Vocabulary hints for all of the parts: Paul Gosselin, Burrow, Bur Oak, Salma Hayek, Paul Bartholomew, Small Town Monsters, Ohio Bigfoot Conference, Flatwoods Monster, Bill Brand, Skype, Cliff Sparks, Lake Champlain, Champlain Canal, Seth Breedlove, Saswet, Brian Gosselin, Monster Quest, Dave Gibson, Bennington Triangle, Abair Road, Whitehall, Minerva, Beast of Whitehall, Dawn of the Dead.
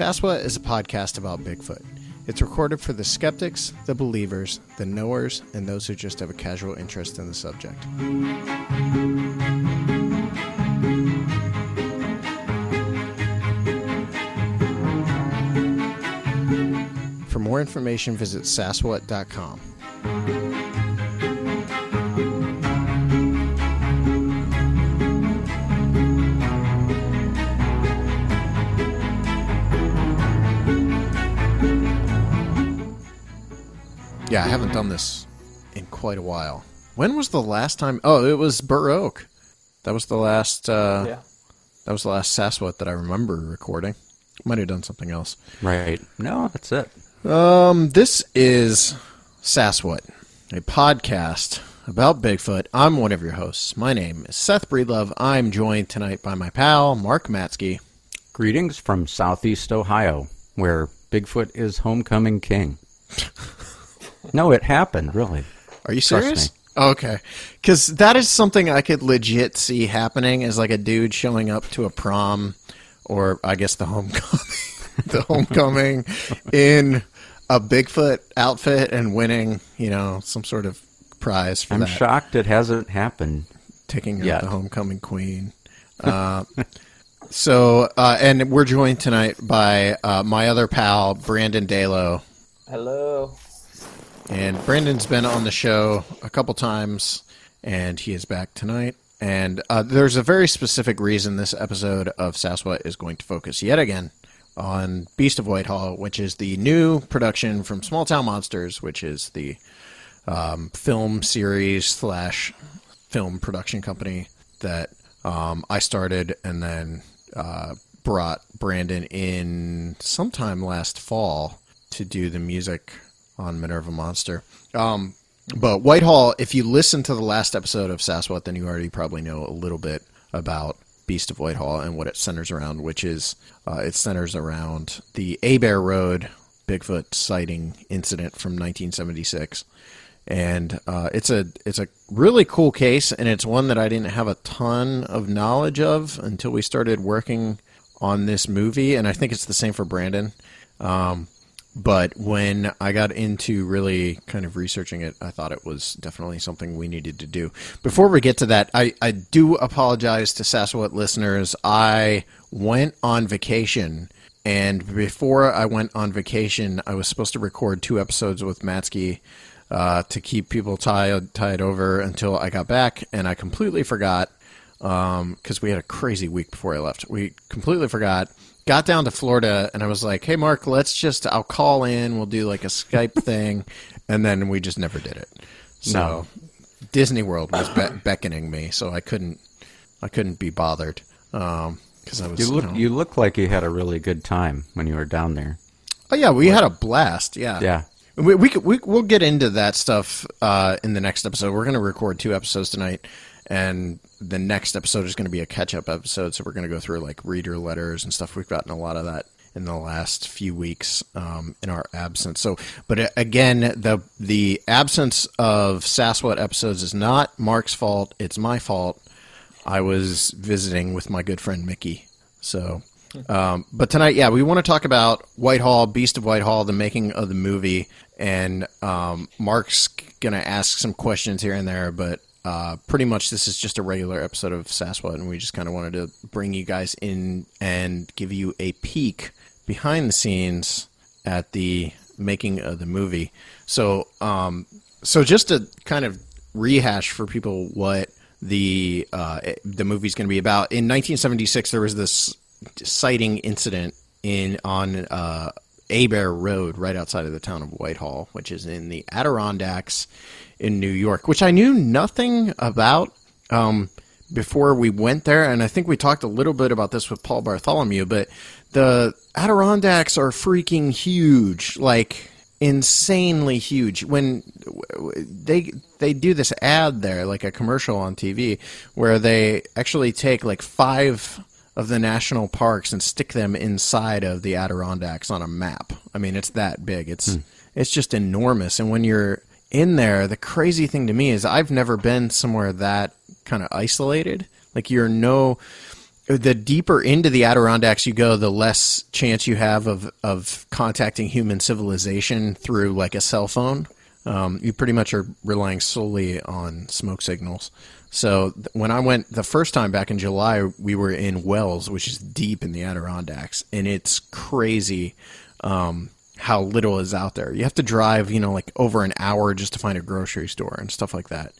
Saswet is a podcast about Bigfoot. It's recorded for the skeptics, the believers, the knowers, and those who just have a casual interest in the subject. For more information, visit saswet.com. Yeah, I haven't done this in quite a while. When was the last time? Oh, it was Bur Oak. That was the last. That was the last Sasquatch that I remember recording. Might have done something else. Right? No, that's it. This is Sasquatch, a podcast about Bigfoot. I'm one of your hosts. My name is Seth Breedlove. I'm joined tonight by my pal Mark Matzke. Greetings from Southeast Ohio, where Bigfoot is homecoming king. No, it happened, really. Are you serious? Oh, okay. Because that is something I could legit see happening, is like a dude showing up to a prom, or I guess the homecoming, in a Bigfoot outfit and winning, you know, some sort of prize for that. I'm shocked it hasn't happened. Taking out the homecoming queen. And we're joined tonight by my other pal, Brandon Dalo. Hello. And Brandon's been on the show a couple times, and he is back tonight. And there's a very specific reason this episode of Sasquatch is going to focus yet again on Beast of Whitehall, which is the new production from Small Town Monsters, which is the film series / film production company that I started and then brought Brandon in sometime last fall to do the music on Minerva Monster. But Whitehall, if you listen to the last episode of Sasquatch, then you already probably know a little bit about Beast of Whitehall and what it centers around, which is it centers around the Abair Road Bigfoot sighting incident from 1976. And it's a really cool case, and it's one that I didn't have a ton of knowledge of until we started working on this movie, and I think it's the same for Brandon. But when I got into really kind of researching it, I thought it was definitely something we needed to do. Before we get to that, I do apologize to Sasquatch listeners. I went on vacation, and before I went on vacation, I was supposed to record 2 episodes with Matzke to keep people tied over until I got back, and I completely forgot because we had a crazy week before I left. We completely forgot. Got down to Florida, and I was like, hey, Mark, I'll call in. We'll do like a Skype thing. And then we just never did it. So no. Disney World was beckoning me, so I couldn't be bothered. Cause I was, you look like you had a really good time when you were down there. Oh, yeah. We had a blast. Yeah. Yeah. We'll get into that stuff in the next episode. We're going to record 2 episodes tonight. And the next episode is going to be a catch-up episode, so we're going to go through like reader letters and stuff. We've gotten a lot of that in the last few weeks in our absence. So, but again, the absence of Sasquatch episodes is not Mark's fault. It's my fault. I was visiting with my good friend Mickey. So, but tonight, yeah, we want to talk about Whitehall, Beast of Whitehall, the making of the movie, and Mark's going to ask some questions here and there, but pretty much this is just a regular episode of Sasquatch, and we just kind of wanted to bring you guys in and give you a peek behind the scenes at the making of the movie. So so just to kind of rehash for people what the movie's going to be about. In 1976, there was this sighting incident on Abair Road right outside of the town of Whitehall, which is in the Adirondacks in New York, which I knew nothing about before we went there. And I think we talked a little bit about this with Paul Bartholomew, but the Adirondacks are freaking huge, like insanely huge. When they do this ad there, like a commercial on TV, where they actually take like 5 of the national parks and stick them inside of the Adirondacks on a map. I mean, it's that big. It's just enormous. And when you're in there, the crazy thing to me is I've never been somewhere that kind of isolated. Like the deeper into the Adirondacks you go, the less chance you have of contacting human civilization through like a cell phone. You pretty much are relying solely on smoke signals. So when I went the first time back in July, we were in Wells, which is deep in the Adirondacks, and it's crazy how little is out there. You have to drive, you know, like over an hour just to find a grocery store and stuff like that.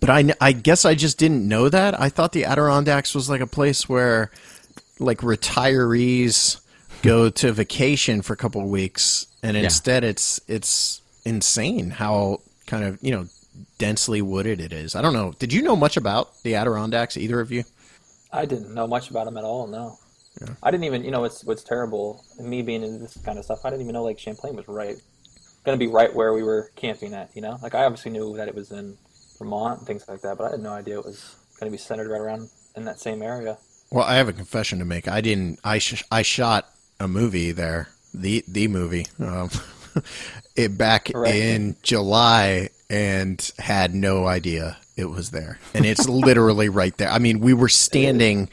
But I guess I just didn't know that. I thought the Adirondacks was like a place where like retirees go to vacation for a couple of weeks, and instead it's insane how kind of, you know, densely wooded it is. I don't know. Did you know much about the Adirondacks, either of you? I didn't know much about them at all, no. Yeah. I didn't even, you know, it's what's terrible, me being into this kind of stuff, I didn't even know Lake Champlain was right where we were camping at, you know? Like, I obviously knew that it was in Vermont and things like that, but I had no idea it was going to be centered right around in that same area. Well, I have a confession to make. I shot a movie there, the movie, in July, and had no idea it was there. And it's literally right there. I mean, we were standing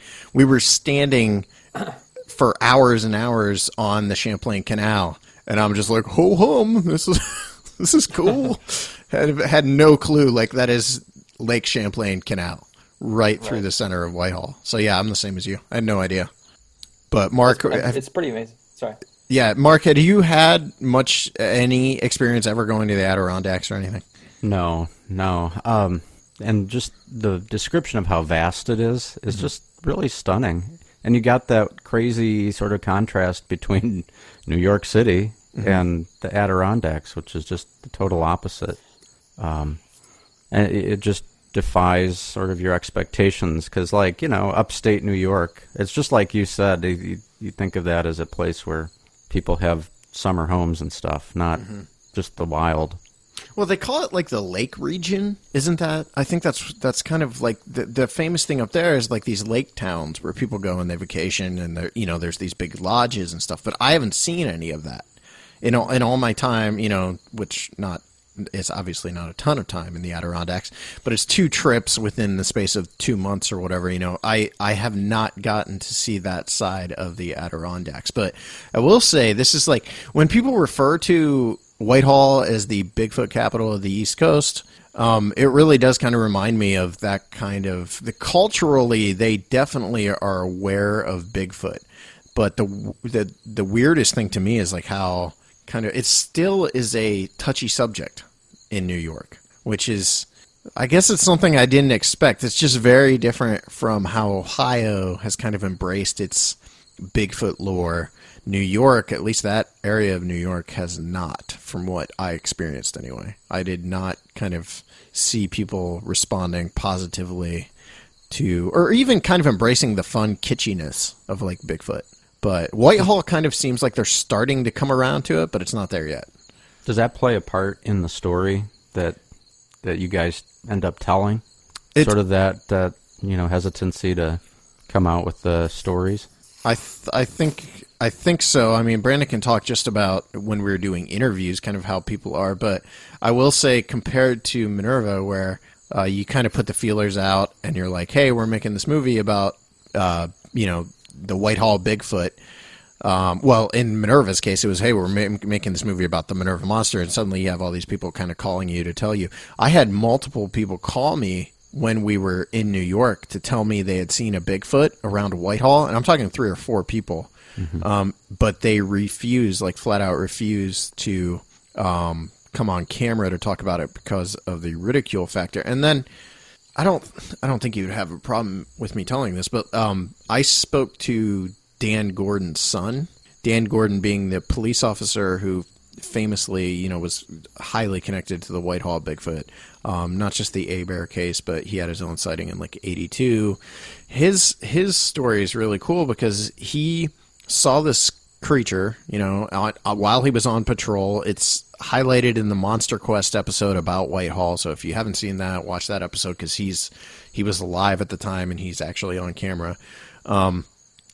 for hours and hours on the Champlain Canal, and I'm just like, ho hum, this is cool. Had no clue, like, that is Lake Champlain Canal, right through the center of Whitehall. So, yeah, I'm the same as you. I had no idea. But, Mark... It's pretty amazing. Sorry. Yeah, Mark, had you had any experience ever going to the Adirondacks or anything? No. And just the description of how vast it is just really stunning. And you got that crazy sort of contrast between New York City and the Adirondacks, which is just the total opposite. And it just defies sort of your expectations, because, like, you know, upstate New York, it's just like you said, you think of that as a place where people have summer homes and stuff, not just the wild. Well, they call it, like, the lake region, isn't that? I think that's kind of, like, the famous thing up there is, like, these lake towns where people go and they vacation, and, you know, there's these big lodges and stuff, but I haven't seen any of that. In all my time, you know, which it's obviously not a ton of time in the Adirondacks, but it's 2 trips within the space of 2 months or whatever, you know, I have not gotten to see that side of the Adirondacks. But I will say, this is like, when people refer to Whitehall as the Bigfoot capital of the East Coast, it really does kind of remind me of that kind of, culturally, they definitely are aware of Bigfoot. But the weirdest thing to me is like how, kind of, it still is a touchy subject in New York, which is, I guess it's something I didn't expect. It's just very different from how Ohio has kind of embraced its Bigfoot lore. New York, at least that area of New York, has not, from what I experienced anyway. I did not kind of see people responding positively to, or even kind of embracing the fun kitschiness of like Bigfoot. But Whitehall kind of seems like they're starting to come around to it, but it's not there yet. Does that play a part in the story that you guys end up telling? It's sort of that you know, hesitancy to come out with the stories. I think so. I mean, Brandon can talk just about when we were doing interviews, kind of how people are. But I will say, compared to Minerva, where you kind of put the feelers out and you're like, hey, we're making this movie about you know, the Whitehall Bigfoot. Well, in Minerva's case, it was, hey, we're making this movie about the Minerva Monster, and suddenly you have all these people kind of calling you to tell you. I had multiple people call me when we were in New York to tell me they had seen a Bigfoot around Whitehall, and I'm talking 3 or 4 people, but they refused, like flat out refused to come on camera to talk about it because of the ridicule factor. And then I don't think you'd have a problem with me telling this, but I spoke to Dan Gordon's son. Dan Gordon being the police officer who famously, you know, was highly connected to the Whitehall Bigfoot. Not just the Abair case, but he had his own sighting in like 1982. His story is really cool because he saw this creature, you know, while he was on patrol. It's highlighted in the Monster Quest episode about Whitehall, so if you haven't seen that, watch that episode, because he was alive at the time and he's actually on camera.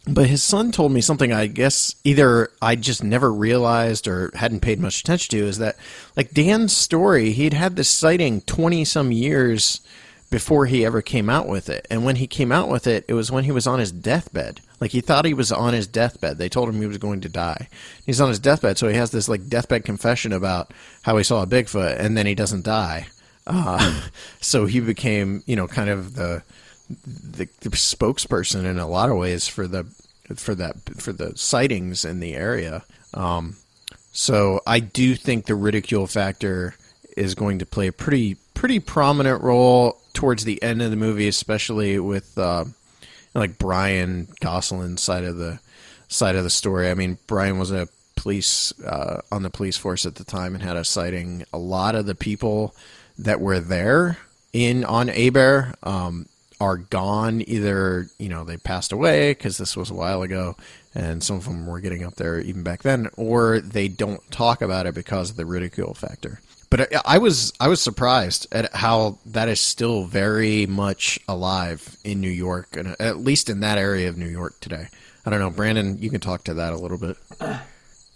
But his son told me something I guess either I just never realized or hadn't paid much attention to, is that like Dan's story, he'd had this sighting 20 some years before he ever came out with it. And when he came out with it, it was when he was on his deathbed. Like, he thought he was on his deathbed. They told him he was going to die. He's on his deathbed, so he has this, like, deathbed confession about how he saw a Bigfoot, and then he doesn't die. So he became, you know, kind of the spokesperson in a lot of ways for the sightings in the area. So I do think the ridicule factor is going to play a pretty prominent role towards the end of the movie, especially with like Brian Gosselin's side of the story. I mean, Brian was a police on the police force at the time and had a sighting. A lot of the people that were there on Abair are gone. Either, you know, they passed away, because this was a while ago, and some of them were getting up there even back then, or they don't talk about it because of the ridicule factor. But I was surprised at how that is still very much alive in New York, and at least in that area of New York today. I don't know, Brandon, you can talk to that a little bit.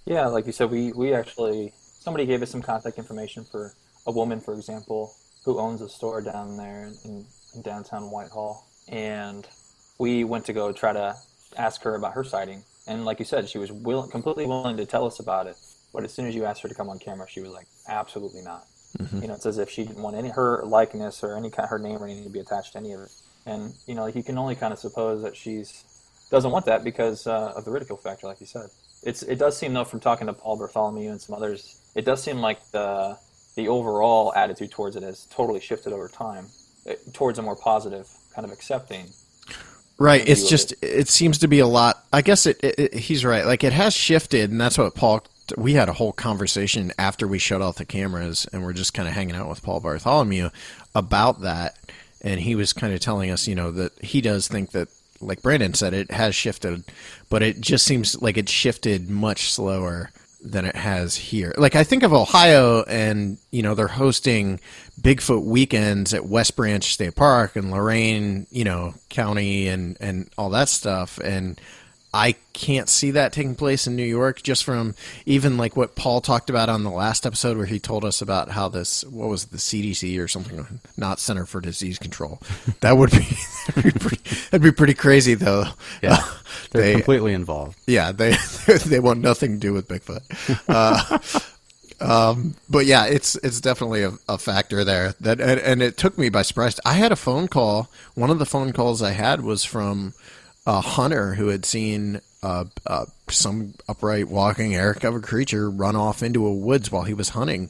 Yeah, like you said, we actually, somebody gave us some contact information for a woman, for example, who owns a store down there in downtown Whitehall, and we went to go try to ask her about her sighting. And like you said, she was completely willing to tell us about it. But as soon as you asked her to come on camera, she was like, absolutely not. Mm-hmm. You know, it's as if she didn't want any her likeness or any kind of her name or anything to be attached to any of it. And, you know, like, you can only kind of suppose that she's doesn't want that because of the ridicule factor, like you said. It does seem, though, from talking to Paul Bartholomew and some others, it does seem like the overall attitude towards it has totally shifted over time towards a more positive kind of accepting. Right. It's just, it seems to be a lot, I guess he's right. Like, it has shifted, and that's what we had a whole conversation after we shut off the cameras, and we're just kind of hanging out with Paul Bartholomew about that. And he was kind of telling us, you know, that he does think that, like Brandon said, it has shifted, but it just seems like it shifted much slower than it has here. Like, I think of Ohio, and, you know, they're hosting Bigfoot weekends at West Branch State Park and Lorain, you know, County and all that stuff. And I can't see that taking place in New York, just from even like what Paul talked about on the last episode, where he told us about how this, what was it, the CDC or something, not Center for Disease Control. That would be, that'd be pretty crazy, though. Yeah, they're completely involved. Yeah, they want nothing to do with Bigfoot. But yeah, it's definitely a factor there. That and it took me by surprise. I had a phone call. One of the phone calls I had was from a hunter who had seen some upright walking air-covered creature run off into a woods while he was hunting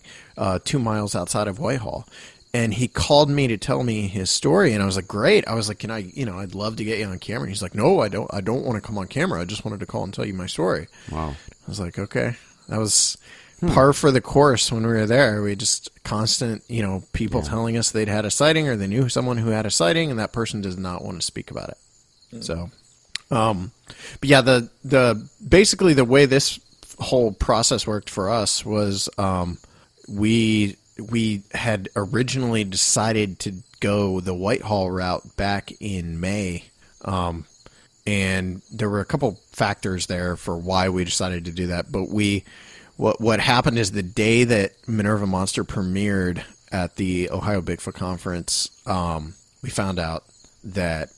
2 miles outside of Whitehall. And he called me to tell me his story, and I was like, great. I was like, I'd love to get you on camera. And he's like, no, I don't want to come on camera. I just wanted to call and tell you my story. Wow. I was like, okay. That was par for the course when we were there. We just constant, you know, people telling us they'd had a sighting, or they knew someone who had a sighting, and that person does not want to speak about it. Mm. So... but yeah, the basically the way this whole process worked for us was we had originally decided to go the Whitehall route back in May, and there were a couple factors there for why we decided to do that. But what happened is, the day that Minerva Monster premiered at the Ohio Bigfoot Conference, we found out that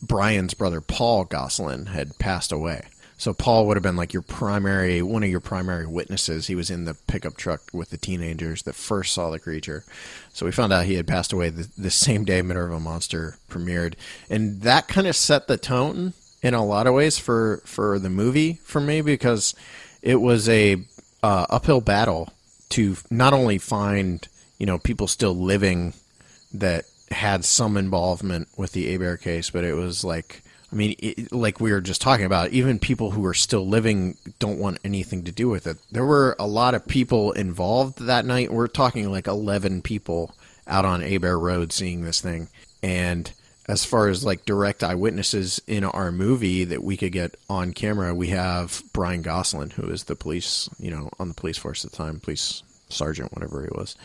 Brian's brother Paul Gosselin had passed away. So Paul would have been like one of your primary witnesses. He was in the pickup truck with the teenagers that first saw the creature. So we found out he had passed away the same day Minerva Monster premiered, and that kind of set the tone in a lot of ways for the movie for me, because it was a uphill battle to not only find, you know, people still living that had some involvement with the Abair case, but it was like, I mean, like we were just talking about, even people who are still living don't want anything to do with it. There were a lot of people involved that night. We're talking like 11 people out on Abair Road seeing this thing. And as far as like direct eyewitnesses in our movie that we could get on camera, we have Brian Gosselin, who is the police, you know, on the police force at the time, police sergeant, whatever he was.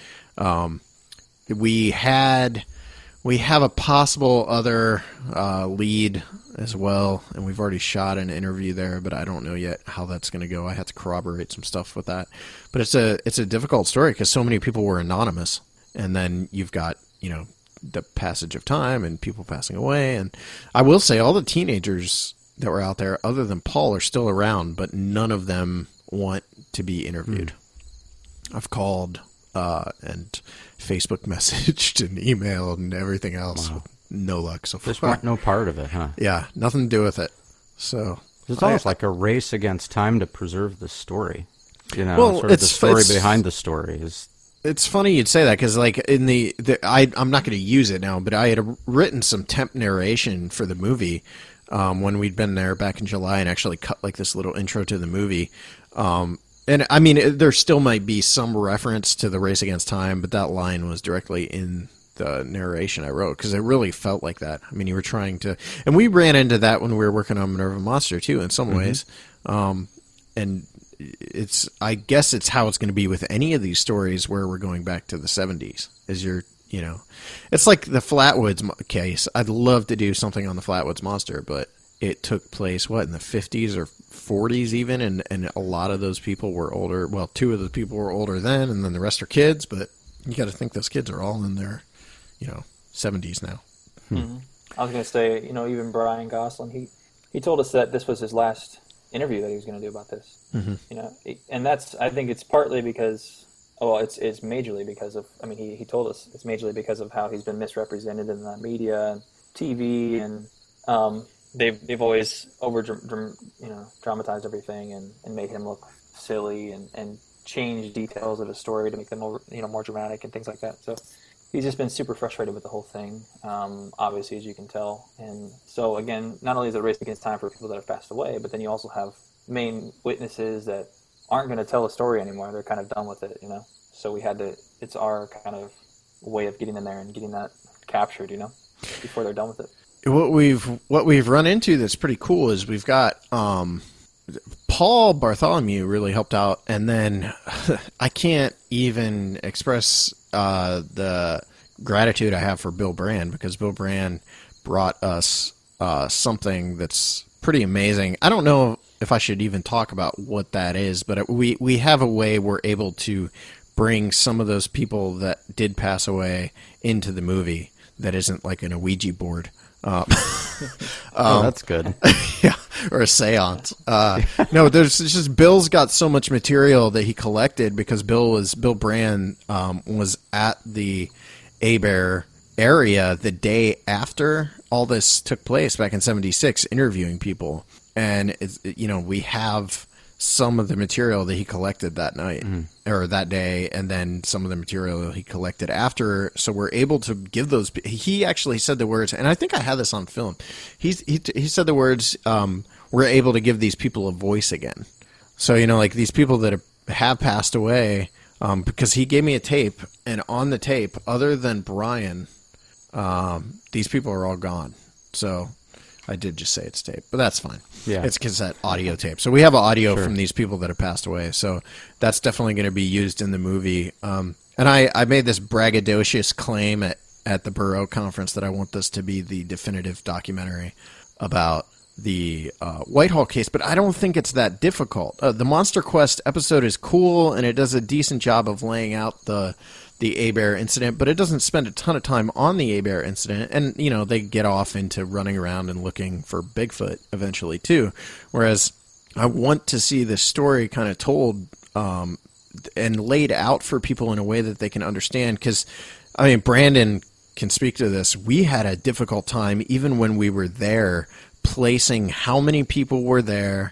We have a possible other lead as well, and we've already shot an interview there, but I don't know yet how that's going to go. I have to corroborate some stuff with that. But it's a difficult story, because so many people were anonymous, and then you've got, you know, the passage of time and people passing away. And I will say all the teenagers that were out there, other than Paul, are still around, but none of them want to be interviewed. Mm. I've called and Facebook messaged and emailed and everything else. Wow. No luck so far. Just want no part of it, huh? Yeah, nothing to do with it. So it's almost like a race against time to preserve the story. You know, well, sort of it's, the story behind the story is... It's funny you'd say that because, like, in I'm not going to use it now, but I had written some temp narration for the movie when we'd been there back in July and actually cut like this little intro to the movie. And I mean, there still might be some reference to the race against time, but that line was directly in the narration I wrote because it really felt like that. I mean, you were trying to, and we ran into that when we were working on Minerva Monster too, in some ways, and. It's, I guess it's how it's going to be with any of these stories where we're going back to the 70s is your, you know, it's like the Flatwoods case. I'd love to do something on the Flatwoods Monster, but it took place what in the 50s or 40s even. And a lot of those people were older. Well, two of the people were older then, and then the rest are kids, but you got to think those kids are all in their, you know, 70s now. Mm-hmm. I was going to say, you know, even Brian Gosselin, he told us that this was his last interview that he was going to do about this, you know, and that's, I think it's partly because, well, it's majorly because of, I mean, he told us it's majorly because of how he's been misrepresented in the media and TV, and they've always dramatized everything and made him look silly and changed details of the story to make them over, you know, more dramatic and things like that. So he's just been super frustrated with the whole thing, obviously, as you can tell. And so, again, not only is it a race against time for people that have passed away, but then you also have main witnesses that aren't going to tell a story anymore. They're kind of done with it, you know? So we had to, it's our kind of way of getting them there and getting that captured, you know, before they're done with it. What we've run into that's pretty cool is we've got Paul Bartholomew really helped out. And then I can't even express... the gratitude I have for Bill Brand, because Bill Brand brought us something that's pretty amazing. I don't know if I should even talk about what that is, but we have a way we're able to bring some of those people that did pass away into the movie that isn't like an Ouija board. Oh, that's good. Yeah, or a seance. No, there's just, Bill's got so much material that he collected because Bill Brand was at the Abair area the day after all this took place back in '76, interviewing people, and it's, you know, we have some of the material that he collected that night or that day, and then some of the material he collected after. So we're able to give those. He actually said the words, and I think I had this on film. He said the words, we're able to give these people a voice again. So, you know, like these people that have passed away, because he gave me a tape, and on the tape, other than Brian, these people are all gone. So I did just say it's tape, but that's fine. Yeah. It's cassette audio tape. So we have audio from these people that have passed away. So that's definitely going to be used in the movie. And I made this braggadocious claim at the Burrow conference that I want this to be the definitive documentary about the Whitehall case, but I don't think it's that difficult. The Monster Quest episode is cool, and it does a decent job of laying out the Abair incident, but it doesn't spend a ton of time on the Abair incident. And, you know, they get off into running around and looking for Bigfoot eventually too. Whereas I want to see this story kind of told and laid out for people in a way that they can understand. Because, I mean, Brandon can speak to this. We had a difficult time, even when we were there, placing how many people were there,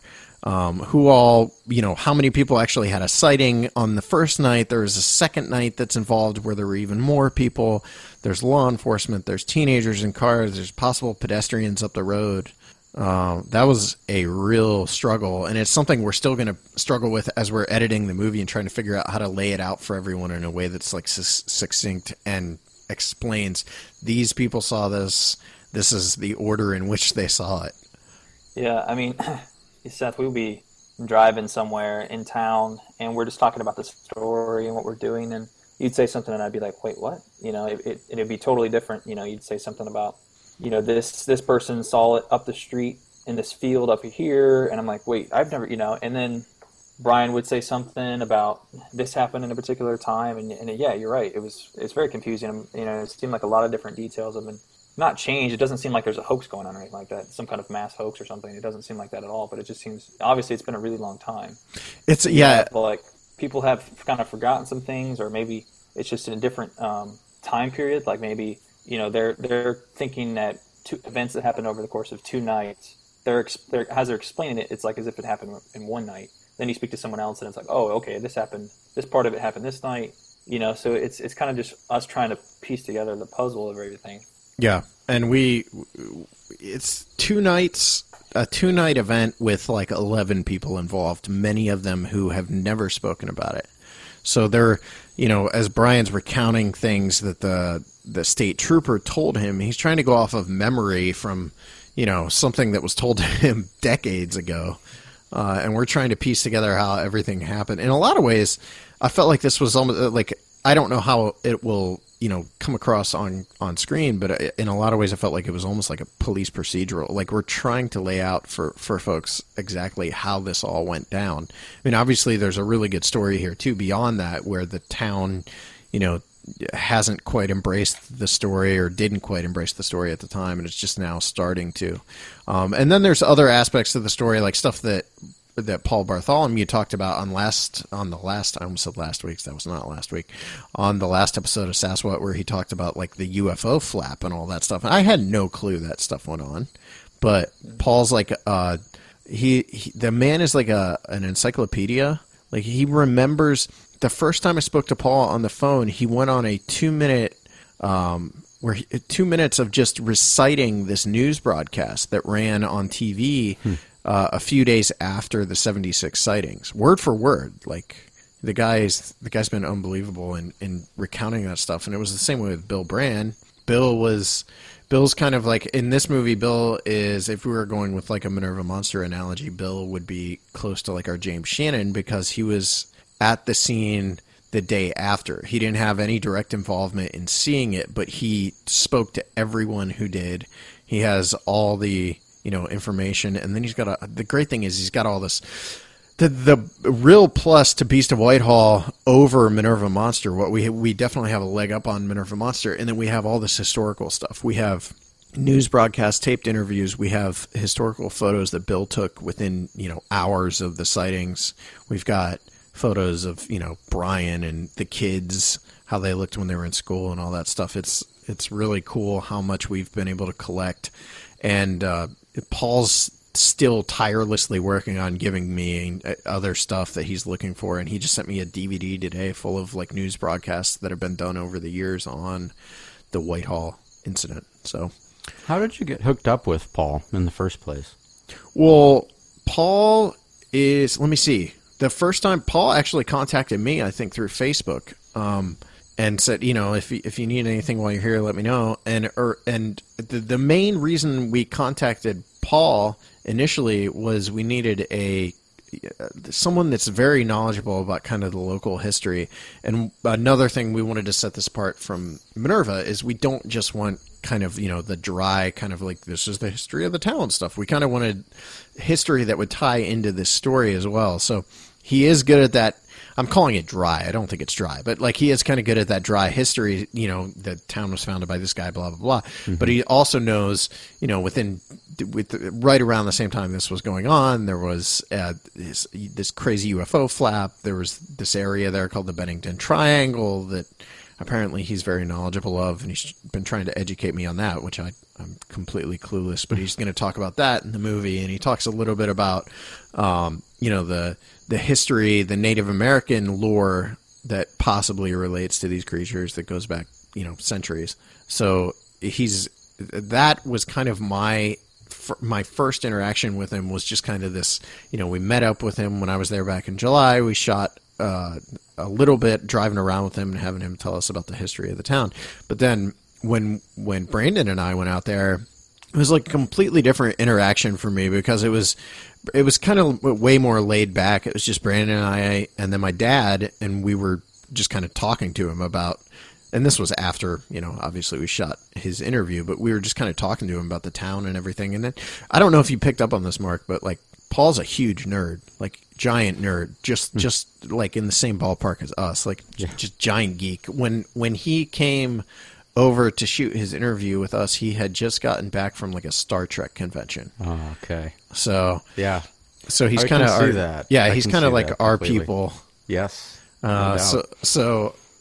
who all, you know, how many people actually had a sighting on the first night. There was a second night that's involved where there were even more people. There's law enforcement. There's teenagers in cars. There's possible pedestrians up the road. That was a real struggle, and it's something we're still going to struggle with as we're editing the movie and trying to figure out how to lay it out for everyone in a way that's like succinct and explains these people saw this. This is the order in which they saw it. Yeah, I mean... Seth, we'll be driving somewhere in town, and we're just talking about the story and what we're doing, and you'd say something, and I'd be like, wait, what? You know, it'd be totally different. You know, you'd say something about, you know, this person saw it up the street in this field up here, and I'm like, wait, I've never, you know, and then Brian would say something about this happened in a particular time, and yeah, you're right. It's very confusing. You know, it seemed like a lot of different details have been not changed. It doesn't seem like there's a hoax going on or anything like that, some kind of mass hoax or something. It doesn't seem like that at all. But it just seems obviously it's been a really long time. It's yeah, but like people have kind of forgotten some things, or maybe it's just in a different time period. Like maybe you know they're thinking that two events that happened over the course of two nights. They're as they're explaining it, it's like as if it happened in one night. Then you speak to someone else and it's like, oh, okay, this happened. This part of it happened this night, you know. So it's kind of just us trying to piece together the puzzle of everything. Yeah, and it's a two night event with like 11 people involved, many of them who have never spoken about it. So they're, you know, as Brian's recounting things that the state trooper told him, he's trying to go off of memory from, you know, something that was told to him decades ago. And we're trying to piece together how everything happened. In a lot of ways, I felt like this was almost like, I don't know how it will, you know, come across on screen, but in a lot of ways, I felt like it was almost like a police procedural. Like we're trying to lay out for folks exactly how this all went down. I mean, obviously there's a really good story here too, beyond that, where the town, you know, hasn't quite embraced the story or didn't quite embrace the story at the time, and it's just now starting to. And then there's other aspects of the story, like stuff that Paul Bartholomew talked about on the last episode of Sasquatch, where he talked about like the UFO flap and all that stuff. And I had no clue that stuff went on, but Paul's like the man is like an encyclopedia. Like he remembers. The first time I spoke to Paul on the phone, he went on a 2-minute, 2 minutes of just reciting this news broadcast that ran on TV a few days after the 76 sightings, word for word. Like the guy's been unbelievable in recounting that stuff, and it was the same way with Bill Brand. Bill's kind of like in this movie. Bill is, if we were going with like a Minerva Monster analogy, Bill would be close to like our James Shannon because he was at the scene the day after. He didn't have any direct involvement in seeing it, but he spoke to everyone who did. He has all the, you know, information, and then he's got the great thing is he's got all this. The real plus to Beast of Whitehall over Minerva Monster, what we definitely have a leg up on Minerva Monster, and then we have all this historical stuff. We have news broadcasts, taped interviews. We have historical photos that Bill took within, you know, hours of the sightings. We've got photos of, you know, Brian and the kids, how they looked when they were in school and all that stuff. It's really cool how much we've been able to collect. And Paul's still tirelessly working on giving me other stuff that he's looking for. And he just sent me a DVD today full of like news broadcasts that have been done over the years on the Whitehall incident. So how did you get hooked up with Paul in the first place? Well, Paul is, let me see. The first time Paul actually contacted me, I think through Facebook, and said, you know, if you need anything while you're here, let me know. And the main reason we contacted Paul initially was we needed someone that's very knowledgeable about kind of the local history. And another thing we wanted to set this apart from Minerva is we don't just want kind of, you know, the dry kind of like this is the history of the town stuff. We kind of wanted history that would tie into this story as well. So he is good at that. I'm calling it dry. I don't think it's dry, but like he is kind of good at that dry history. You know, the town was founded by this guy, blah, blah, blah. Mm-hmm. But he also knows, you know, right around the same time this was going on, there was this crazy UFO flap. There was this area there called the Bennington Triangle that apparently he's very knowledgeable of, and he's been trying to educate me on that, which I'm completely clueless, but he's going to talk about that in the movie. And he talks a little bit about, you know, the history, the Native American lore that possibly relates to these creatures that goes back, you know, centuries. So that was kind of my first interaction with him was just kind of this, you know, we met up with him when I was there back in July. We shot a little bit driving around with him and having him tell us about the history of the town. But then when Brandon and I went out there, it was like a completely different interaction for me because it was kind of way more laid back. It was just Brandon and I, and then my dad, and we were just kind of talking to him about, and this was after, you know, obviously we shot his interview, but we were just kind of talking to him about the town and everything. And then I don't know if you picked up on this, Mark, but like Paul's a huge nerd, like giant nerd, just like in the same ballpark as us, like just giant geek. When he came over to shoot his interview with us, he had just gotten back from like a Star Trek convention. Oh, okay. So yeah, so he's kind of he's kind of like our people. Yes.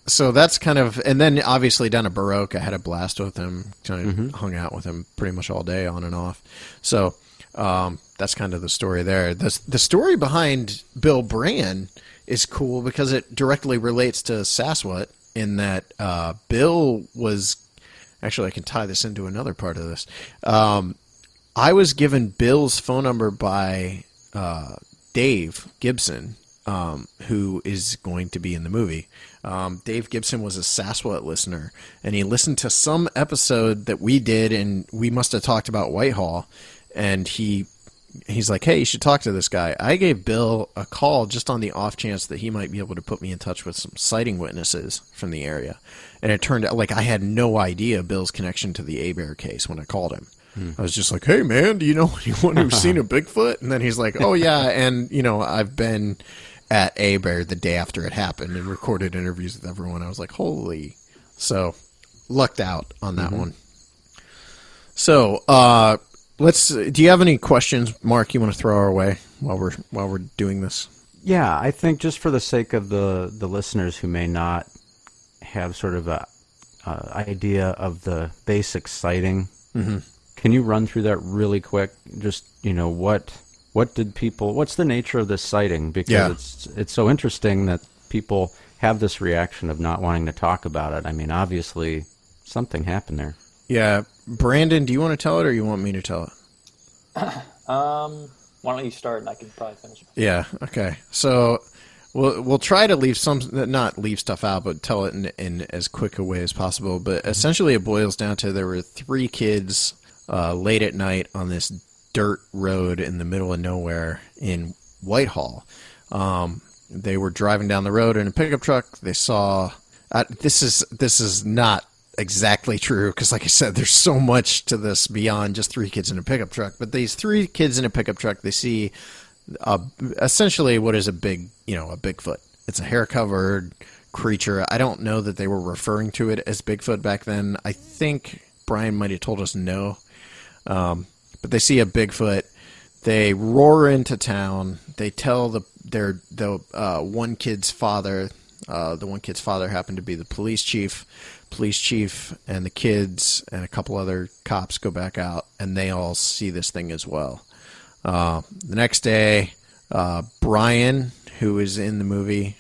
So that's kind of, and then obviously down at Baroque, I had a blast with him, kind of hung out with him pretty much all day on and off. So that's kind of the story there. The story behind Bill Brand is cool because it directly relates to Saswet in that Bill was, actually I can tie this into another part of this. I was given Bill's phone number by Dave Gibson, who is going to be in the movie. Dave Gibson was a Sasquatch listener, and he listened to some episode that we did, and we must have talked about Whitehall, and he's like, hey, you should talk to this guy. I gave Bill a call just on the off chance that he might be able to put me in touch with some sighting witnesses from the area, and it turned out, like, I had no idea Bill's connection to the Abair case when I called him. I was just like, hey, man, do you know anyone who's seen a Bigfoot? And then he's like, oh, yeah, and, you know, I've been at Abair the day after it happened and recorded interviews with everyone. I was like, holy. So, lucked out on that one. So, do you have any questions, Mark, you want to throw our way while we're doing this? Yeah, I think just for the sake of the listeners who may not have sort of a idea of the basic sighting, can you run through that really quick? Just, you know, what did people, what's the nature of this sighting? Because it's so interesting that people have this reaction of not wanting to talk about it. I mean, obviously something happened there. Yeah. Brandon, do you want to tell it or you want me to tell it? Why don't you start and I can probably finish. Yeah. Okay. So we'll try to leave not leave stuff out, but tell it in as quick a way as possible. But essentially it boils down to there were three kids late at night on this dirt road in the middle of nowhere in Whitehall. They were driving down the road in a pickup truck. They saw this is not exactly true because, like I said, there's so much to this beyond just three kids in a pickup truck. But these three kids in a pickup truck, they see essentially what is a Bigfoot. It's a hair-covered creature. I don't know that they were referring to it as Bigfoot back then. I think Brian might have told us no. But they see a Bigfoot. They roar into town. They tell the one kid's father. The one kid's father happened to be the police chief. Police chief and the kids and a couple other cops go back out, and they all see this thing as well. The next day, Brian, who is in the movie,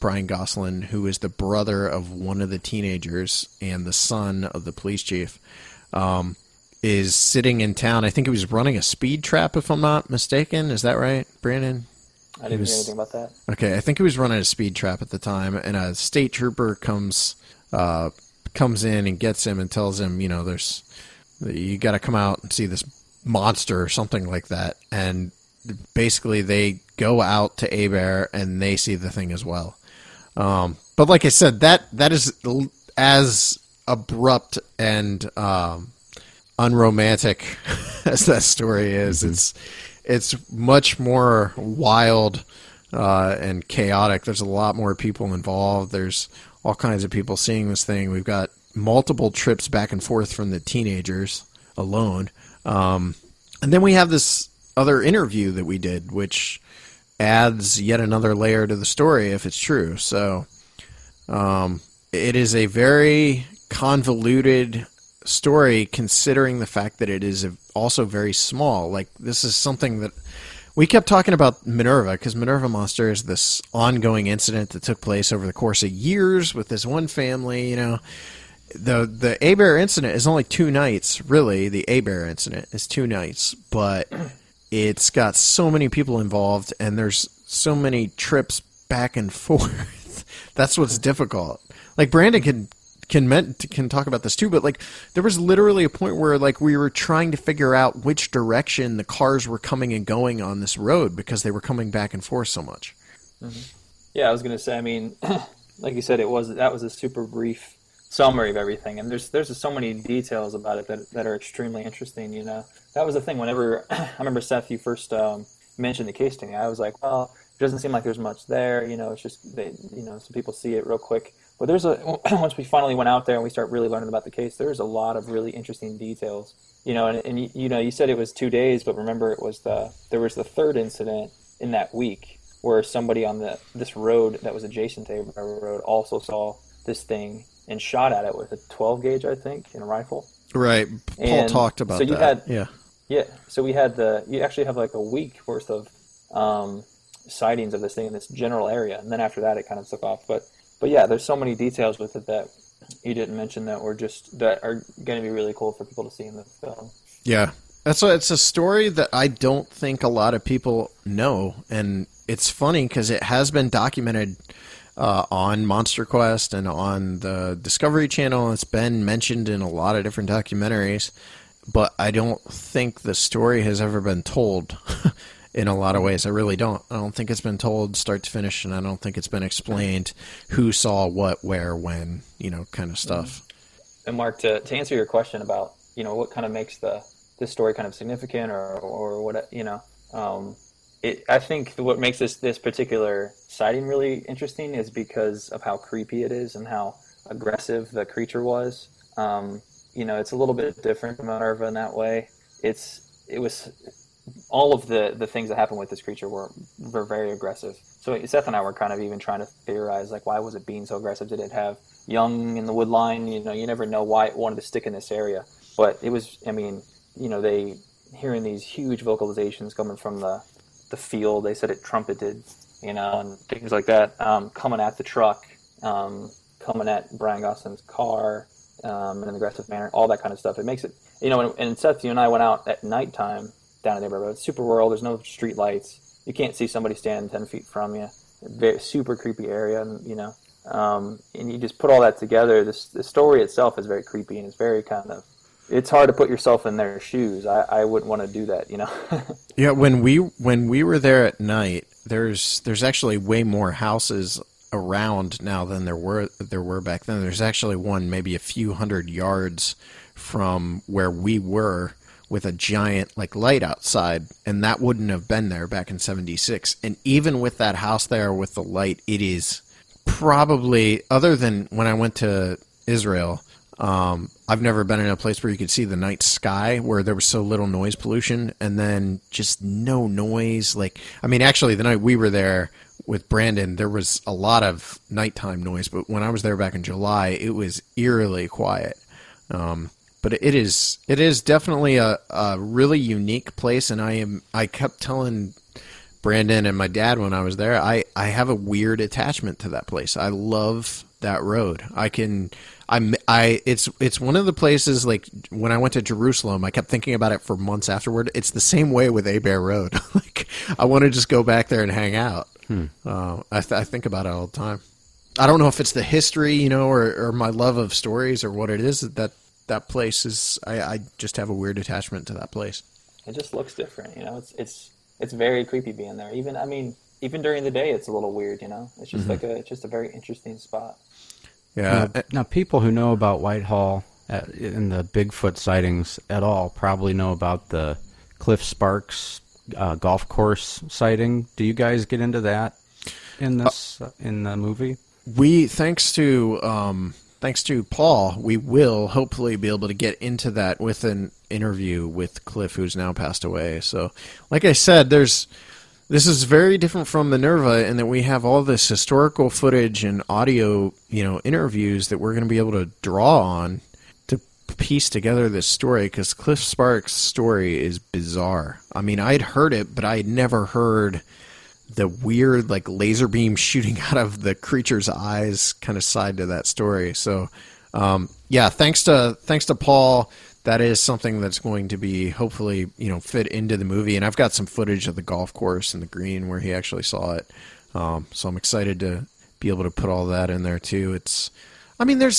Brian Gosselin, who is the brother of one of the teenagers and the son of the police chief, is sitting in town. I think he was running a speed trap, if I'm not mistaken. Is that right, Brandon? I didn't hear anything about that. Okay, I think he was running a speed trap at the time, and a state trooper comes in and gets him and tells him, you know, you got to come out and see this monster or something like that. And basically they go out to Abair and they see the thing as well. But like I said, that is as abrupt and unromantic as that story is. It's much more wild and chaotic. There's a lot more people involved. There's all kinds of people seeing this thing. We've got multiple trips back and forth from the teenagers alone. And then we have this other interview that we did, which adds yet another layer to the story if it's true. So it is a very convoluted story, considering the fact that it is also very small. Like, this is something that we kept talking about Minerva, because Minerva Monster is this ongoing incident that took place over the course of years with this one family, you know. The Abair incident is only 2 nights, really. The Abair incident is 2 nights, but it's got so many people involved, and there's so many trips back and forth. That's what's difficult. Like, Brandon can talk about this too, but like, there was literally a point where, like, we were trying to figure out which direction the cars were coming and going on this road because they were coming back and forth so much. Yeah, I was gonna say, I mean, like you said, that was a super brief summary of everything, and there's so many details about it that are extremely interesting, you know. That was the thing, whenever I remember, Seth, you first mentioned the case to me, I was like, well, it doesn't seem like there's much there. You know, it's just, they, you know, some people see it real quick. But there's once we finally went out there and we start really learning about the case, there's a lot of really interesting details. You know, and you know, you said it was 2 days, but remember it was there was the third incident in that week where somebody on this road that was adjacent to Abair Road also saw this thing and shot at it with a 12 gauge, I think, and a rifle. Right. Paul talked about that. Yeah. So we had you actually have like a week worth of sightings of this thing in this general area, and then after that it kind of took off. But yeah, there's so many details with it that you didn't mention that are going to be really cool for people to see in the film. Yeah, it's a story that I don't think a lot of people know, and it's funny because it has been documented on Monster Quest and on the Discovery Channel. It's been mentioned in a lot of different documentaries, but I don't think the story has ever been told. In a lot of ways, I really don't. I don't think it's been told start to finish, and I don't think it's been explained who saw what, where, when, you know, kind of stuff. And Mark, to answer your question about, you know, what kind of makes this story kind of significant or what, you know, I think what makes this particular sighting really interesting is because of how creepy it is and how aggressive the creature was. You know, it's a little bit different from Minerva in that way. It was. All of the things that happened with this creature were very aggressive. So Seth and I were kind of even trying to theorize, like, why was it being so aggressive? Did it have young in the wood line? You know, you never know why it wanted to stick in this area. But it was, I mean, you know, they hearing these huge vocalizations coming from the field. They said it trumpeted, you know, and things like that, coming at the truck, coming at Brian Gosselin's car in an aggressive manner, all that kind of stuff. It makes it, you know, and Seth, you and I went out at nighttime down at Abair Road. It's super rural. There's no street lights. You can't see somebody standing 10 feet from you. Very, super creepy area, and, you know. And you just put all that together. The story itself is very creepy, and it's very kind of... It's hard to put yourself in their shoes. I wouldn't want to do that, you know. Yeah, when we were there at night, there's actually way more houses around now than there were back then. There's actually one maybe a few hundred yards from where we were, with a giant like light outside, and that wouldn't have been there back in 76. And even with that house there with the light, it is probably, other than when I went to Israel, I've never been in a place where you could see the night sky, where there was so little noise pollution, and then just no noise. Like, I mean, actually the night we were there with Brandon, there was a lot of nighttime noise, but when I was there back in July, it was eerily quiet. But it is definitely a really unique place, and I kept telling Brandon and my dad when I was there, I have a weird attachment to that place. I love that road. It's one of the places, like when I went to Jerusalem, I kept thinking about it for months afterward. It's the same way with Abair Road. Like, I want to just go back there and hang out. I think about it all the time. I don't know if it's the history, you know, or my love of stories or what it is that place is. I just have a weird attachment to that place. It just looks different, you know. It's very creepy being there. Even, I mean, even during the day, it's a little weird, you know. It's just like it's just a very interesting spot. Yeah. Now people who know about Whitehall and the Bigfoot sightings at all probably know about the Cliff Sparks golf course sighting. Do you guys get into that in this in the movie? We, thanks to Paul, we will hopefully be able to get into that with an interview with Cliff, who's now passed away. So, like I said, this is very different from Minerva in that we have all this historical footage and audio, you know, interviews that we're going to be able to draw on to piece together this story, because Cliff Sparks' story is bizarre. I mean, I'd heard it, but I had never heard the weird, like, laser beam shooting out of the creature's eyes kind of side to that story. So, yeah, thanks to Paul, that is something that's going to be hopefully, you know, fit into the movie. And I've got some footage of the golf course and the green where he actually saw it. So I'm excited to be able to put all that in there too. It's, I mean, there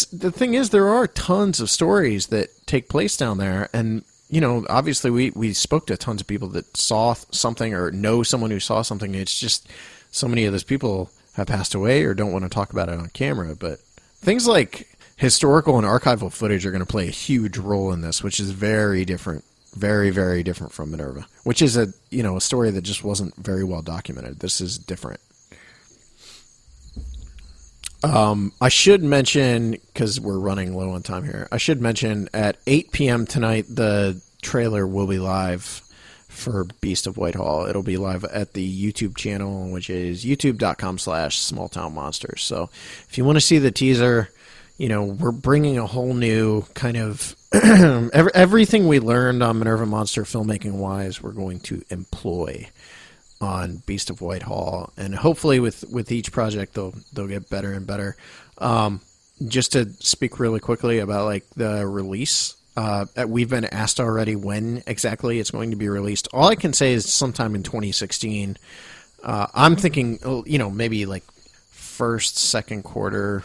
are tons of stories that take place down there, and, you know, obviously we spoke to tons of people that saw something or know someone who saw something. It's just so many of those people have passed away or don't want to talk about it on camera. But things like historical and archival footage are going to play a huge role in this, which is very different Very, very different from Minerva, which is a, you know, a story that just wasn't very well documented. This is different. I should mention, because we're running low on time here, I should mention at 8 p.m. tonight, the trailer will be live for Beast of Whitehall. It'll be live at the YouTube channel, which is youtube.com/smalltownmonsters. So if you want to see the teaser, you know, we're bringing a whole new kind of everything we learned on Minerva Monster filmmaking wise, we're going to employ on Beast of Whitehall, and hopefully with each project they'll get better and better. Just to speak really quickly about like the release, we've been asked already when exactly it's going to be released. All I can say is sometime in 2016. I'm thinking, you know, maybe like first, second quarter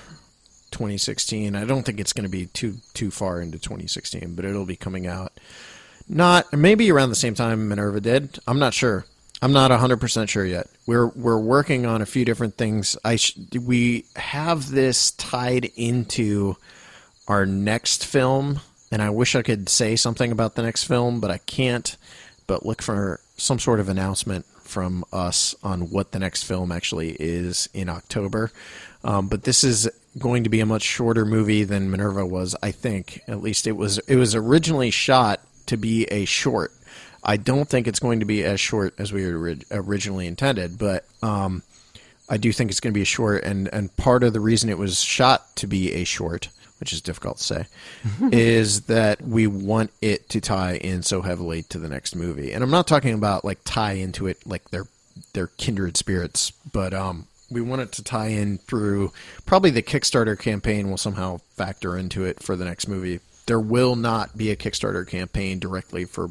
2016. I don't think it's going to be too far into 2016, but it'll be coming out not maybe around the same time Minerva did. I'm not sure. I'm not 100% sure yet. We're working on a few different things. We have this tied into our next film, and I wish I could say something about the next film, but I can't. But look for some sort of announcement from us on what the next film actually is in October. But this is going to be a much shorter movie than Minerva was, I think. At least it was originally shot to be a short. I don't think it's going to be as short as we originally intended, but I do think it's going to be short. And part of the reason it was shot to be a short, which is difficult to say, is that we want it to tie in so heavily to the next movie. And I'm not talking about like tie into it like they're kindred spirits, but we want it to tie in through probably the Kickstarter campaign will somehow factor into it for the next movie. There will not be a Kickstarter campaign directly for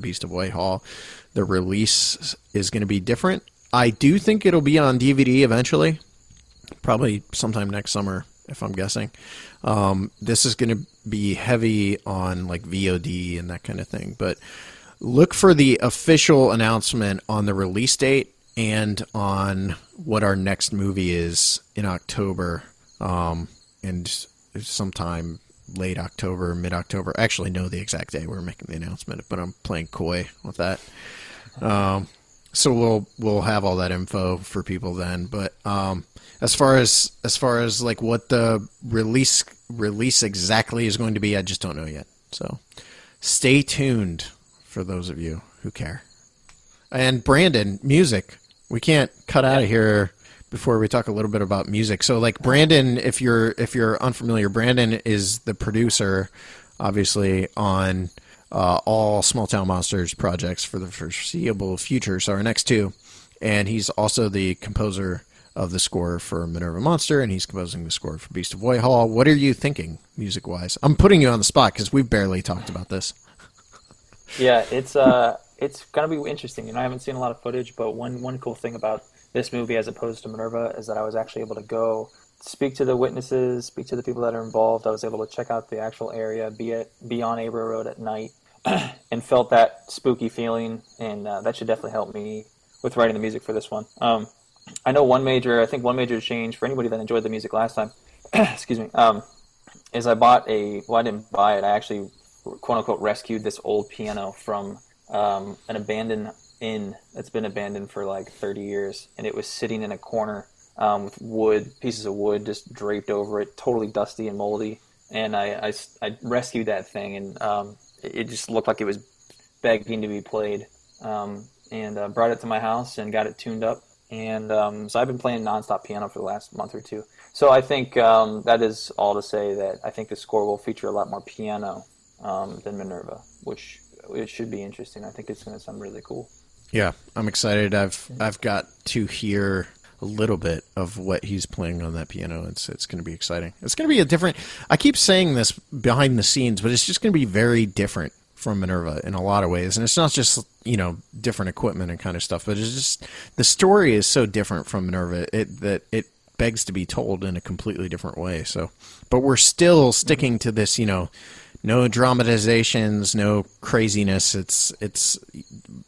Beast of Whitehall. The release is going to be different. I do think it'll be on DVD eventually, probably sometime next summer, if I'm guessing. This is going to be heavy on like VOD and that kind of thing, but look for the official announcement on the release date and on what our next movie is in October, and sometime late October, mid-October. I actually know the exact day we're making the announcement, but I'm playing coy with that. So we'll have all that info for people then. But as far as like what the release exactly is going to be, I just don't know yet. So stay tuned for those of you who care. And Brandon, music. We can't cut out of here before we talk a little bit about music. So like Brandon, if you're unfamiliar, Brandon is the producer, obviously, on all Small Town Monsters projects for the foreseeable future. So our next two. And he's also the composer of the score for Minerva Monster, and he's composing the score for Beast of Whitehall. What are you thinking music-wise? I'm putting you on the spot because we've barely talked about this. Yeah, it's going to be interesting. You know, I haven't seen a lot of footage, but one cool thing about this movie as opposed to Minerva is that I was actually able to go speak to the witnesses, speak to the people that are involved. I was able to check out the actual area, be on Abair Road at night, and felt that spooky feeling, and that should definitely help me with writing the music for this one. I know one major change for anybody that enjoyed the music last time, excuse me, is I bought well, I didn't buy it. I actually, quote unquote, rescued this old piano from an abandoned inn that's been abandoned for like 30 years. And it was sitting in a corner with pieces of wood just draped over it, totally dusty and moldy. And I rescued that thing, and it just looked like it was begging to be played. And brought it to my house and got it tuned up. And so I've been playing nonstop piano for the last month or two. So I think that is all to say that I think the score will feature a lot more piano than Minerva, which it should be interesting. I think it's going to sound really cool. Yeah, I'm excited. I've got to hear a little bit of what he's playing on that piano. It's going to be exciting. It's going to be a different. I keep saying this behind the scenes, but it's just going to be very different from Minerva in a lot of ways. And it's not just, you know, different equipment and kind of stuff, but it's just the story is so different from Minerva that it begs to be told in a completely different way. So, but we're still sticking to this, you know, no dramatizations, no craziness.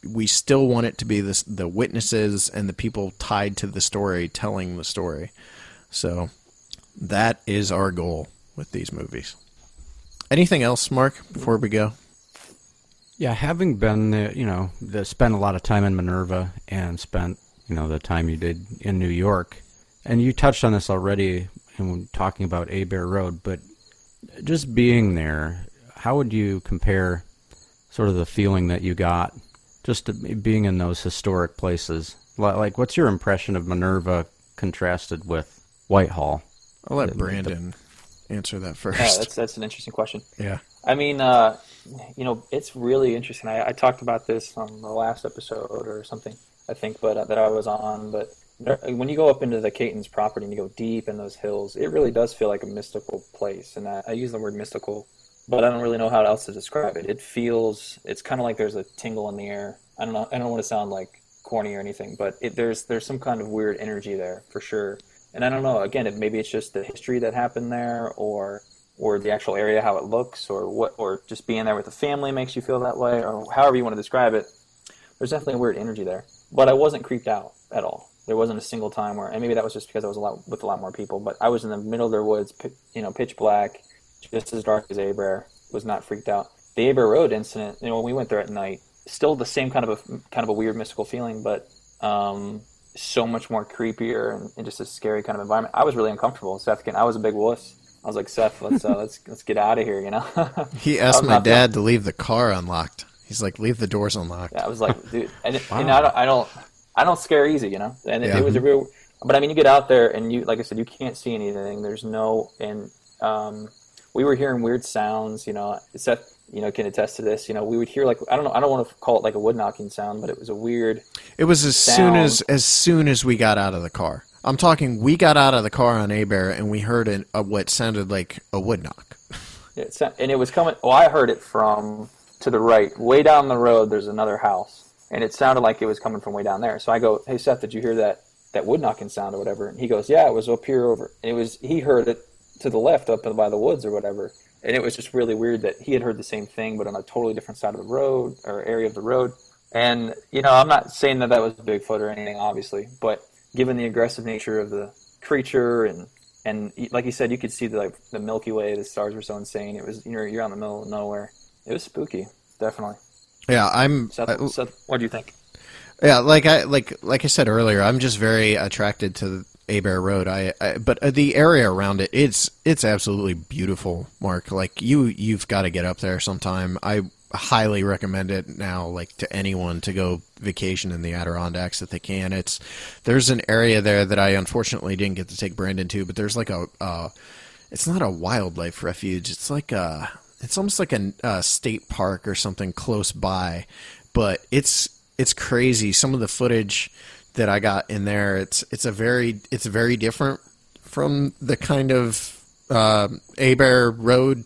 We still want it to be this, the witnesses and the people tied to the story telling the story. So that is our goal with these movies. Anything else, Mark, before we go? Yeah, having been there, you know, spent a lot of time in Minerva and spent, you know, the time you did in New York, and you touched on this already in talking about Abair Road, but just being there, how would you compare sort of the feeling that you got just to being in those historic places? Like, what's your impression of Minerva contrasted with Whitehall? I'll let Brandon answer that first. Yeah, that's an interesting question. Yeah. I mean, you know, it's really interesting. I talked about this on the last episode or something, I think, but that I was on. But when you go up into the Cayton's property and you go deep in those hills, it really does feel like a mystical place. And I use the word mystical, but I don't really know how else to describe it. It feels, it's kind of like there's a tingle in the air. I don't know. I don't want to sound like corny or anything, but there's some kind of weird energy there for sure. And I don't know, again, maybe it's just the history that happened there or the actual area, how it looks, or what, or just being there with the family makes you feel that way, or however you want to describe it. There's definitely a weird energy there. But I wasn't creeped out at all. There wasn't a single time where, and maybe that was just because I was with a lot more people, but I was in the middle of their woods, you know, pitch black, just as dark as Abair, was not freaked out. The Abair Road incident, you know, when we went there at night, still the same kind of a weird mystical feeling, but so much more creepier and just a scary kind of environment. I was really uncomfortable. Seth, I was a big wuss. I was like, Seth, let's get out of here, you know? He asked my dad to leave the car unlocked. He's like, leave the doors unlocked. Yeah, I was like, dude, and wow. You know, I don't scare easy, you know. And it was a real, but I mean, you get out there and you, like I said, you can't see anything. There's no, and we were hearing weird sounds, you know. Seth, you know, can attest to this. You know, we would hear, like, I don't want to call it like a wood knocking sound, but it was a weird. It was as soon as we got out of the car. I'm talking, we got out of the car on Abair, and we heard what sounded like a wood knock. And it was coming. Oh, I heard it from to the right, way down the road. There's another house, and it sounded like it was coming from way down there. So I go, hey Seth, did you hear that wood knocking sound or whatever? And he goes, yeah, it was up here over. And it was, he heard it to the left up by the woods or whatever. And it was just really weird that he had heard the same thing, but on a totally different side of the road or area of the road. And, you know, I'm not saying that was Bigfoot or anything, obviously, but given the aggressive nature of the creature and like you said, you could see the Milky Way, the stars were so insane. It was, you know, you're out in the middle of nowhere. It was spooky, definitely. Yeah, Seth, what do you think? Yeah, like I said earlier, I'm just very attracted to Abair Road. But the area around it, it's absolutely beautiful, Mark. Like you've got to get up there sometime. I highly recommend it now, like, to anyone to go vacation in the Adirondacks if they can. There's an area there that I unfortunately didn't get to take Brandon to, but there's like it's not a wildlife refuge. It's like it's almost like a state park or something close by, but it's crazy. Some of the footage that I got in there, it's very different from the kind of Abair Road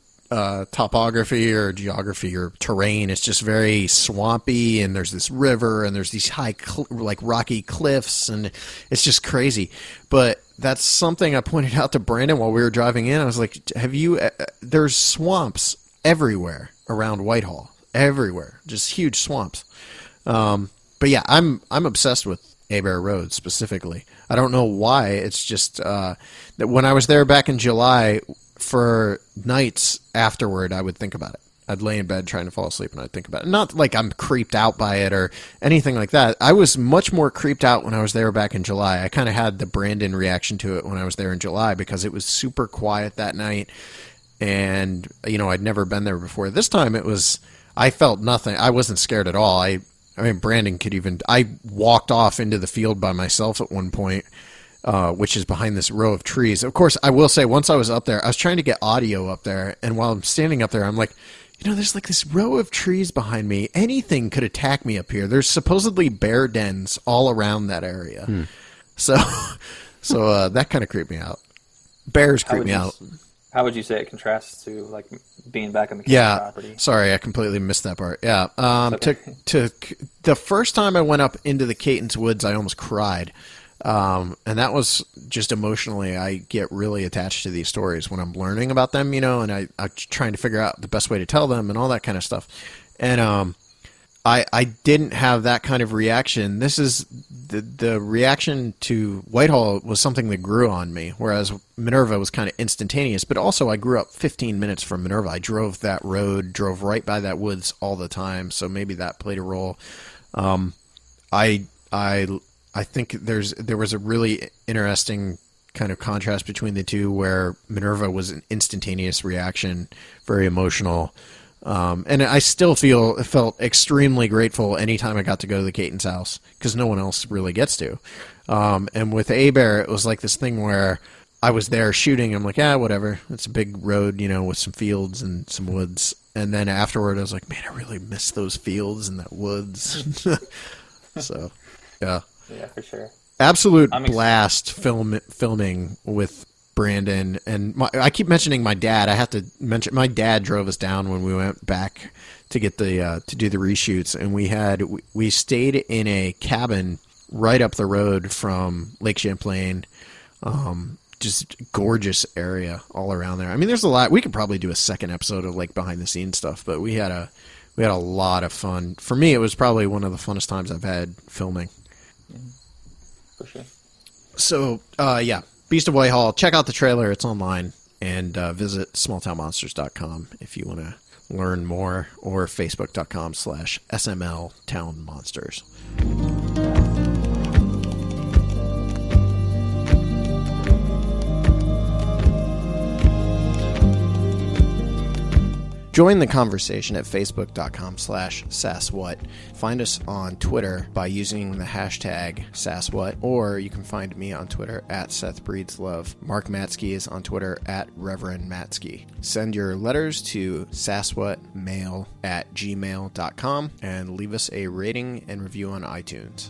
topography or geography or terrain. It's just very swampy, and there's this river, and there's these high like rocky cliffs, and it's just crazy. But that's something I pointed out to Brandon while we were driving in. I was like, there's swamps everywhere around Whitehall, everywhere, just huge swamps. But yeah, I'm obsessed with Abair Road specifically. I don't know why. It's just that when I was there back in July, for nights afterward, I would think about it. I'd lay in bed trying to fall asleep, and I'd think about it. Not like I'm creeped out by it or anything like that. I was much more creeped out when I was there back in July. I kind of had the Brandon reaction to it when I was there in July, because it was super quiet that night, and, you know, I'd never been there before. This time I felt nothing. I wasn't scared at all. I mean, Brandon could even, I walked off into the field by myself at one point, which is behind this row of trees. Of course, I will say, once I was up there, I was trying to get audio up there, and while I'm standing up there, I'm like, you know, there's like this row of trees behind me. Anything could attack me up here. There's supposedly bear dens all around that area. Hmm. So that kind of creeped me out. Bears creep me out. How would you say it contrasts to, like, being back in the property? Yeah, sorry, I completely missed that part. Yeah, okay. to the first time I went up into the Cayton's woods, I almost cried. And that was just emotionally, I get really attached to these stories when I'm learning about them, you know, and I'm trying to figure out the best way to tell them and all that kind of stuff. And I didn't have that kind of reaction. This is the reaction to Whitehall was something that grew on me, whereas Minerva was kind of instantaneous. But also, I grew up 15 minutes from Minerva. I drove that road, drove right by that woods all the time, so maybe that played a role. I think there was a really interesting kind of contrast between the two, where Minerva was an instantaneous reaction, very emotional. And I still felt extremely grateful anytime I got to go to the Cayton's house, because no one else really gets to. And with Abair, it was like this thing where I was there shooting. I'm like, ah, whatever. It's a big road, you know, with some fields and some woods. And then afterward, I was like, man, I really miss those fields and that woods. So, yeah. Yeah, for sure. Absolute blast filming with Brandon, and I keep mentioning my dad. I have to mention my dad drove us down when we went back to get the to do the reshoots, and we stayed in a cabin right up the road from Lake Champlain. Just gorgeous area all around there. I mean, there's a lot. We could probably do a second episode of like behind the scenes stuff, but we had a lot of fun. For me, it was probably one of the funnest times I've had filming. Yeah, for sure. So, yeah. Beast of Whitehall, check out the trailer. It's online. And visit smalltownmonsters.com if you want to learn more, or facebook.com/smltownmonsters. Join the conversation at facebook.com/Saswet. Find us on Twitter by using the hashtag Saswet, or you can find me on Twitter at Seth Breedlove. Mark Matzke is on Twitter at Reverend Matzke. Send your letters to saswetmail@gmail.com and leave us a rating and review on iTunes.